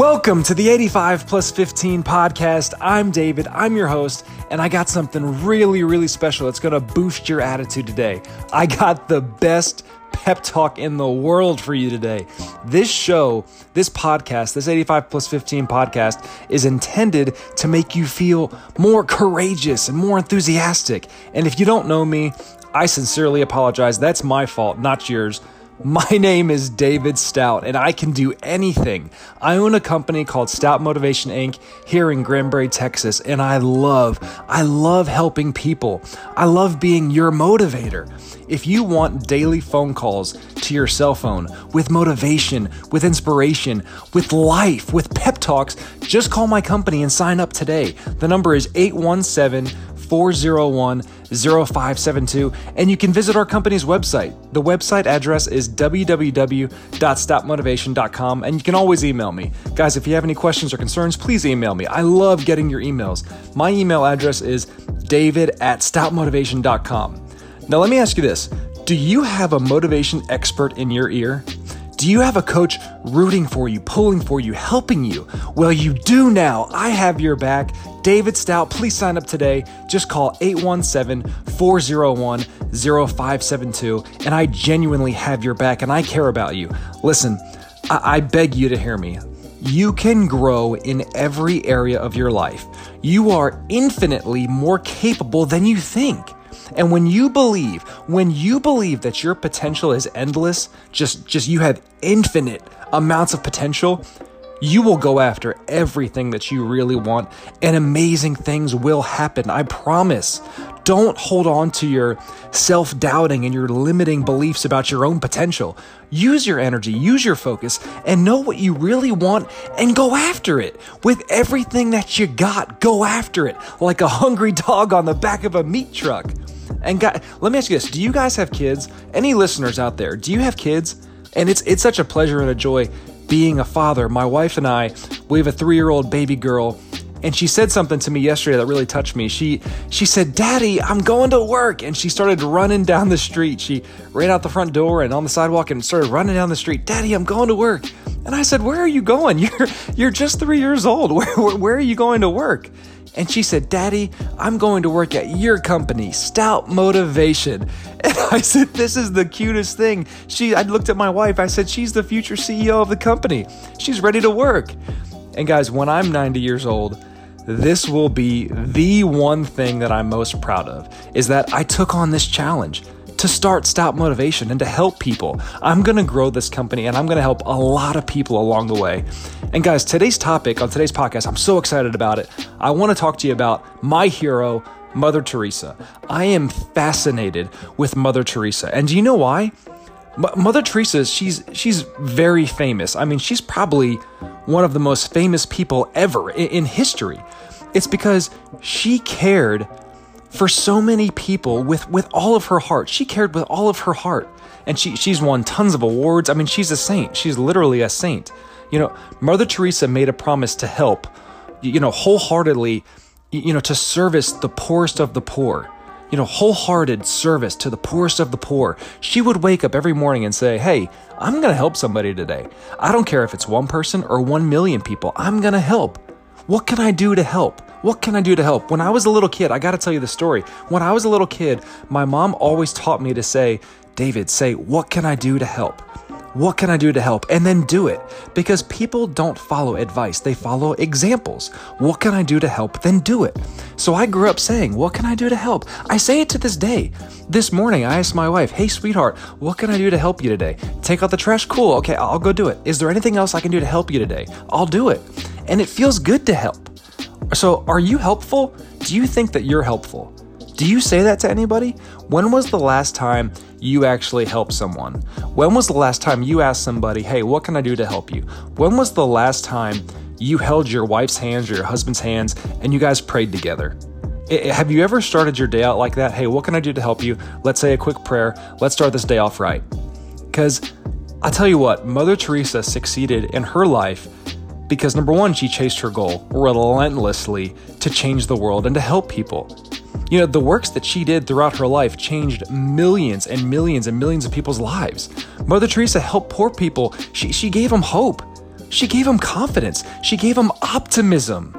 Welcome to the 85 plus 15 podcast. I'm David, I'm your host, and I got something really, really special that's going to boost your attitude today. I got the best pep talk in the world for you today. This show, this podcast, this 85 plus 15 podcast is intended to make you feel more courageous and more enthusiastic. And if you don't know me, I sincerely apologize. That's my fault, not yours. My name is David Stout, and I can do anything. I own a company called Stout Motivation, Inc. here in Granbury, Texas, and I love helping people. I love being your motivator. If you want daily phone calls to your cell phone with motivation, with inspiration, with life, with pep talks, just call my company and sign up today. The number is 817-401-0572, and you can visit our company's website. The website address is www.stopmotivation.com, and you can always email me. Guys, if you have any questions or concerns, please email me. I love getting your emails. My email address is david@stopmotivation.com. Now, let me ask you this. Do you have a motivation expert in your ear? Do you have a coach rooting for you, pulling for you, helping you? Well, you do now. I have your back. David Stout, please sign up today. Just call 817-401-0572, and I genuinely have your back, and I care about you. Listen, I beg you to hear me. You can grow in every area of your life. You are infinitely more capable than you think. And when you believe that your potential is endless, just you have infinite amounts of potential, you will go after everything that you really want, and amazing things will happen. I promise. Don't hold on to your self-doubting and your limiting beliefs about your own potential. Use your energy, use your focus, and know what you really want and go after it. With everything that you got, go after it like a hungry dog on the back of a meat truck. And guys, let me ask you this. Do you guys have kids? Any listeners out there, do you have kids? And it's such a pleasure and a joy being a father. My wife and I, we have a 3-year-old baby girl, and she said something to me yesterday that really touched me. She said, "Daddy, I'm going to work." And she started running down the street. She ran out the front door and on the sidewalk and started running down the street. "Daddy, I'm going to work." And I said, "Where are you going? You're just 3 years old. Where are you going to work?" And she said, "Daddy, I'm going to work at your company, Stout Motivation." And I said, "This is the cutest thing." I looked at my wife. I said, "She's the future CEO of the company. She's ready to work." And guys, when I'm 90 years old, this will be the one thing that I'm most proud of, is that I took on this challenge to start Stout Motivation and to help people. I'm going to grow this company, and I'm going to help a lot of people along the way. And guys, today's topic on today's podcast, I'm so excited about it. I want to talk to you about my hero, Mother Teresa. I am fascinated with Mother Teresa. And do you know why? Mother Teresa, she's very famous. I mean, she's probably one of the most famous people ever in history. It's because she cared for so many people with all of her heart. She cared with all of her heart. And she's won tons of awards. I mean, she's a saint. She's literally a saint. You know, Mother Teresa made a promise to help, you know, wholeheartedly, you know, to service the poorest of the poor. You know, wholehearted service to the poorest of the poor. She would wake up every morning and say, "Hey, I'm going to help somebody today. I don't care if it's one person or 1 million people. I'm going to help. What can I do to help? What can I do to help?" When I was a little kid, I got to tell you the story. When I was a little kid, my mom always taught me to say, "David, say, what can I do to help? What can I do to help?" And then do it, because people don't follow advice. They follow examples. What can I do to help? Then do it. So I grew up saying, what can I do to help? I say it to this day. This morning, I asked my wife, "Hey, sweetheart, what can I do to help you today? Take out the trash? Cool. Okay, I'll go do it. Is there anything else I can do to help you today? I'll do it." And it feels good to help. So are you helpful? Do you think that you're helpful? Do you say that to anybody? When was the last time you actually helped someone? When was the last time you asked somebody, "Hey, what can I do to help you?" When was the last time you held your wife's hands or your husband's hands and you guys prayed together? Have you ever started your day out like that? "Hey, what can I do to help you? Let's say a quick prayer. Let's start this day off right." Because I tell you what, Mother Teresa succeeded in her life because, number one, she chased her goal relentlessly to change the world and to help people. You know, the works that she did throughout her life changed millions and millions and millions of people's lives. Mother Teresa helped poor people. She gave them hope. She gave him confidence. She gave him optimism.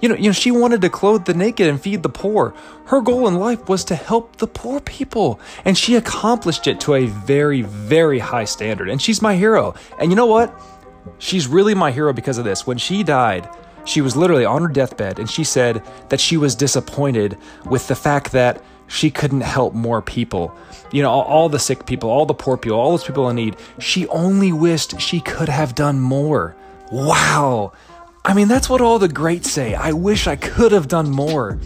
You know, she wanted to clothe the naked and feed the poor. Her goal in life was to help the poor people. And she accomplished it to a very, very high standard. And she's my hero. And you know what? She's really my hero because of this. When she died, she was literally on her deathbed, and she said that she was disappointed with the fact that she couldn't help more people. You know, all the sick people, all the poor people, all those people in need. She only wished she could have done more. Wow. I mean, that's what all the greats say. I wish I could have done more.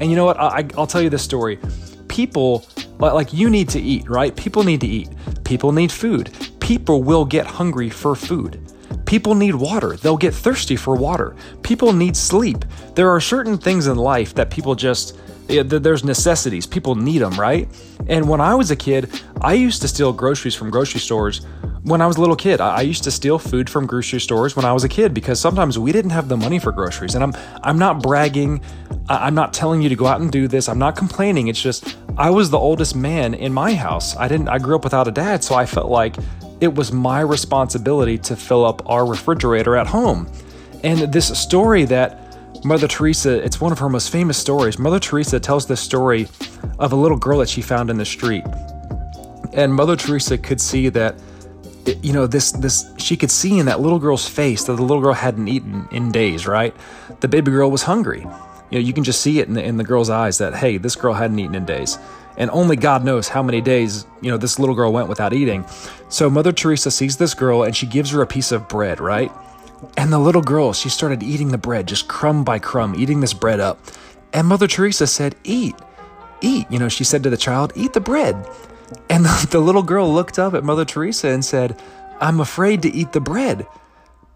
And you know what? I'll tell you this story. People, like you need to eat, right? People need to eat. People need food. People will get hungry for food. People need water. They'll get thirsty for water. People need sleep. There are certain things in life that people just, there's necessities. People need them, right? And when I was a kid, I used to steal groceries from grocery stores. When I was a little kid, I used to steal food from grocery stores when I was a kid because sometimes we didn't have the money for groceries. And I'm not bragging. I'm not telling you to go out and do this. I'm not complaining. It's just, I was the oldest man in my house. I grew up without a dad, so I felt like it was my responsibility to fill up our refrigerator at home. And this story that Mother Teresa, it's one of her most famous stories. Mother Teresa tells this story of a little girl that she found in the street. And Mother Teresa could see that, you know, she could see in that little girl's face that the little girl hadn't eaten in days, right? The baby girl was hungry. You know, you can just see it in the girl's eyes that, hey, this girl hadn't eaten in days. And only God knows how many days, you know, this little girl went without eating. So Mother Teresa sees this girl and she gives her a piece of bread, right? And the little girl, she started eating the bread, just crumb by crumb, eating this bread up. And Mother Teresa said, eat. You know, she said to the child, eat the bread. And the little girl looked up at Mother Teresa and said, I'm afraid to eat the bread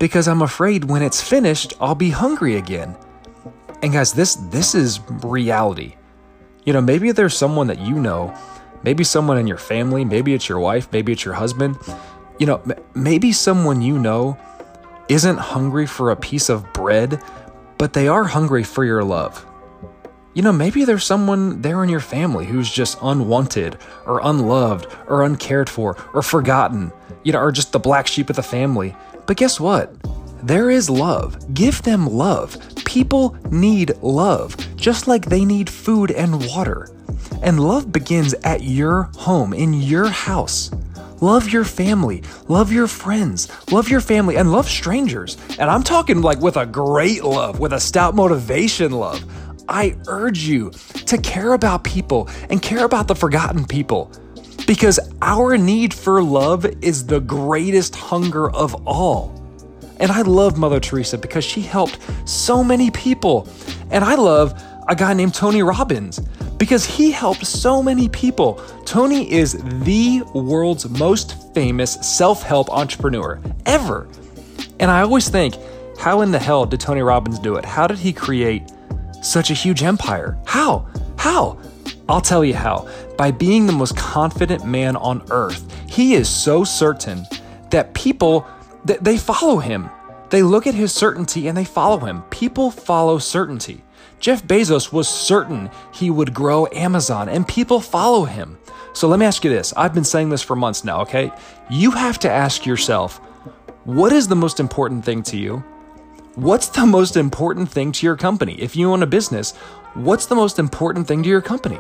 because I'm afraid when it's finished, I'll be hungry again. And guys, this is reality. You know, maybe there's someone that you know, maybe someone in your family, maybe it's your wife, maybe it's your husband. You know, maybe someone you know isn't hungry for a piece of bread, but they are hungry for your love. You know, maybe there's someone there in your family who's just unwanted or unloved or uncared for or forgotten, you know, or just the black sheep of the family. But guess what? There is love. Give them love. People need love, just like they need food and water. And love begins at your home, in your house. Love your family, love your friends, love your family, and love strangers. And I'm talking like with a great love, with a stout motivation love. I urge you to care about people and care about the forgotten people because our need for love is the greatest hunger of all. And I love Mother Teresa because she helped so many people. And I love a guy named Tony Robbins because he helped so many people. Tony is the world's most famous self-help entrepreneur ever. And I always think, how in the hell did Tony Robbins do it? How did he create such a huge empire? How? I'll tell you how. By being the most confident man on earth. He is so certain that people, they follow him. They look at his certainty and they follow him. People follow certainty. Jeff Bezos was certain he would grow Amazon and people follow him. So let me ask you this. I've been saying this for months now, okay? You have to ask yourself, what is the most important thing to you? What's the most important thing to your company? If you own a business, what's the most important thing to your company?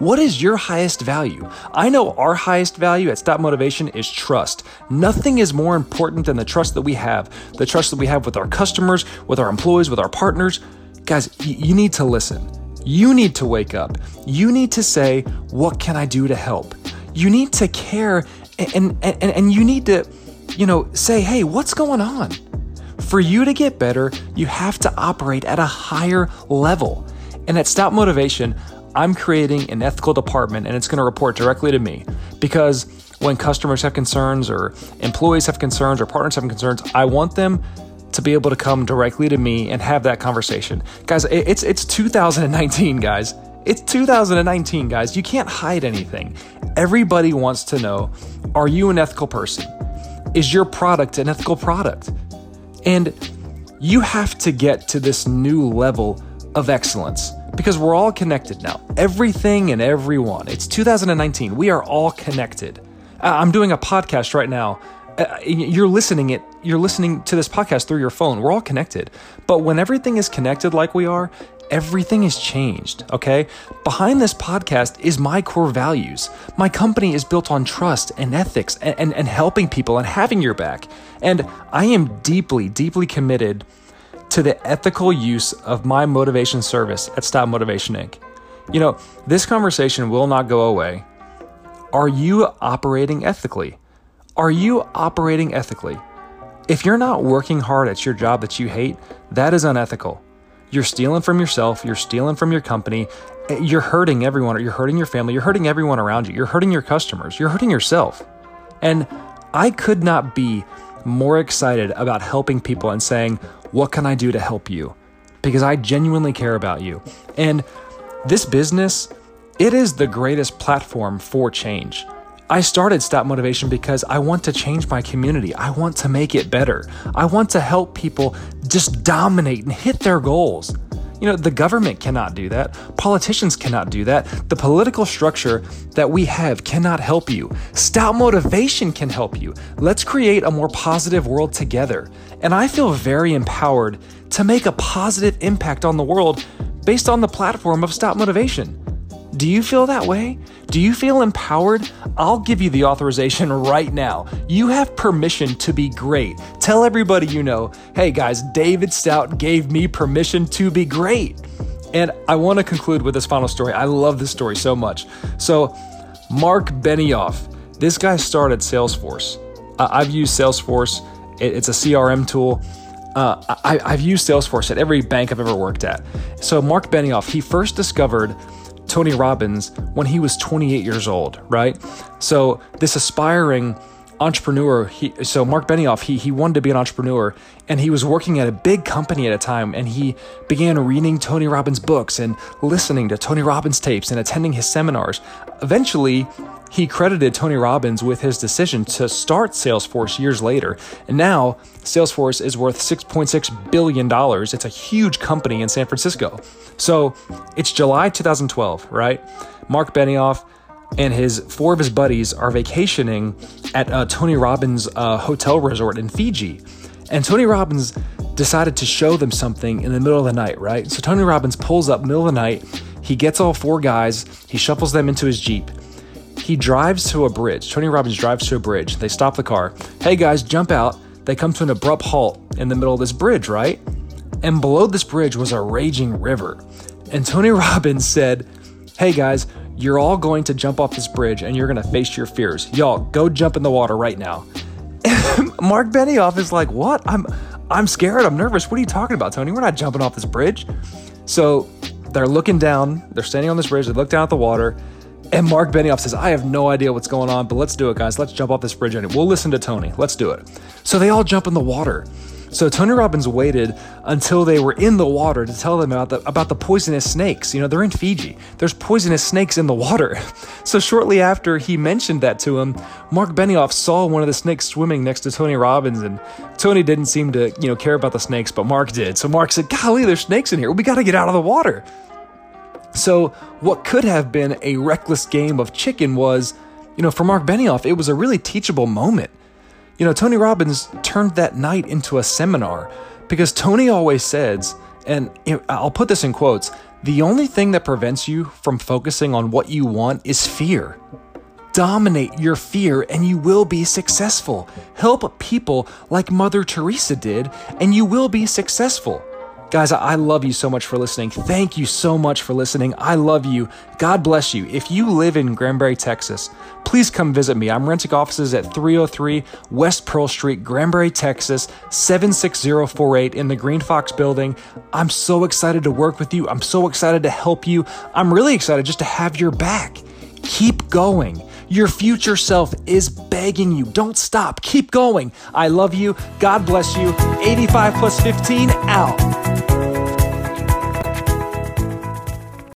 What is your highest value? I know our highest value at Stop Motivation is trust. Nothing is more important than the trust that we have. The trust that we have with our customers, with our employees, with our partners. Guys, you need to listen. You need to wake up. You need to say, what can I do to help? You need to care and you need to, you know, say, hey, what's going on? For you to get better, you have to operate at a higher level. And at Stop Motivation, I'm creating an ethical department and it's going to report directly to me because when customers have concerns or employees have concerns or partners have concerns, I want them to be able to come directly to me and have that conversation. Guys, it's 2019, guys. It's 2019, guys. You can't hide anything. Everybody wants to know, are you an ethical person? Is your product an ethical product? And you have to get to this new level of excellence. Because we're all connected now. Everything and everyone. It's 2019. We are all connected. I'm doing a podcast right now You're listening to this podcast through your phone. We're all connected. But when everything is connected like we are, everything is changed, okay? Behind this podcast is my core values. My company is built on trust and ethics and helping people and having your back. And I am deeply, deeply committed to the ethical use of my motivation service at Stout Motivation, Inc. You know, this conversation will not go away. Are you operating ethically? Are you operating ethically? If you're not working hard at your job that you hate, that is unethical. You're stealing from yourself, you're stealing from your company, you're hurting everyone, or you're hurting your family, you're hurting everyone around you, you're hurting your customers, you're hurting yourself. And I could not be more excited about helping people and saying, what can I do to help you? Because I genuinely care about you. And this business, it is the greatest platform for change. I started Stout Motivation because I want to change my community. I want to make it better. I want to help people just dominate and hit their goals. You know, the government cannot do that. Politicians cannot do that. The political structure that we have cannot help you. Stout Motivation can help you. Let's create a more positive world together. And I feel very empowered to make a positive impact on the world based on the platform of Stout Motivation. Do you feel that way? Do you feel empowered? I'll give you the authorization right now. You have permission to be great. Tell everybody you know, hey guys, David Stout gave me permission to be great. And I want to conclude with this final story. I love this story so much. So Mark Benioff, this guy started Salesforce. I've used Salesforce. It's a CRM tool. I've used Salesforce at every bank I've ever worked at. So Mark Benioff, he first discovered Tony Robbins when he was 28 years old, right? So this aspiring entrepreneur, Mark Benioff, he wanted to be an entrepreneur, and he was working at a big company at a time, and he began reading Tony Robbins books and listening to Tony Robbins tapes and attending his seminars. Eventually, he credited Tony Robbins with his decision to start Salesforce years later. And now Salesforce is worth $6.6 billion. It's a huge company in San Francisco. So it's July 2012, right? Mark Benioff and his four of his buddies are vacationing at Tony Robbins' hotel resort in Fiji. And Tony Robbins decided to show them something in the middle of the night, right? So Tony Robbins pulls up middle of the night. He gets all four guys. He shuffles them into his Jeep. He drives to a bridge. Tony Robbins drives to a bridge. They stop the car. Hey guys, jump out. They come to an abrupt halt in the middle of this bridge, right? And below this bridge was a raging river. And Tony Robbins said, hey guys, you're all going to jump off this bridge and you're going to face your fears. Y'all, go jump in the water right now. Mark Benioff is like, what? I'm scared. I'm nervous. What are you talking about, Tony? We're not jumping off this bridge. So they're looking down. They're standing on this bridge. They look down at the water. And Mark Benioff says, I have no idea what's going on, but let's do it, guys. Let's jump off this bridge. And we'll listen to Tony. Let's do it. So they all jump in the water. So Tony Robbins waited until they were in the water to tell them about the poisonous snakes. You know, they're in Fiji. There's poisonous snakes in the water. So shortly after he mentioned that to him, Mark Benioff saw one of the snakes swimming next to Tony Robbins, and Tony didn't seem to, you know, care about the snakes, but Mark did. So Mark said, golly, there's snakes in here. We got to get out of the water. So what could have been a reckless game of chicken was, you know, for Mark Benioff, it was a really teachable moment. You know, Tony Robbins turned that night into a seminar because Tony always says, and I'll put this in quotes, the only thing that prevents you from focusing on what you want is fear. Dominate your fear and you will be successful. Help people like Mother Teresa did and you will be successful. Guys, I love you so much for listening. Thank you so much for listening. I love you. God bless you. If you live in Granbury, Texas, please come visit me. I'm renting offices at 303 West Pearl Street, Granbury, Texas, 76048 in the Green Fox building. I'm so excited to work with you. I'm so excited to help you. I'm really excited just to have your back. Keep going. Your future self is begging you. Don't stop. Keep going. I love you. God bless you. 85 plus 15 out.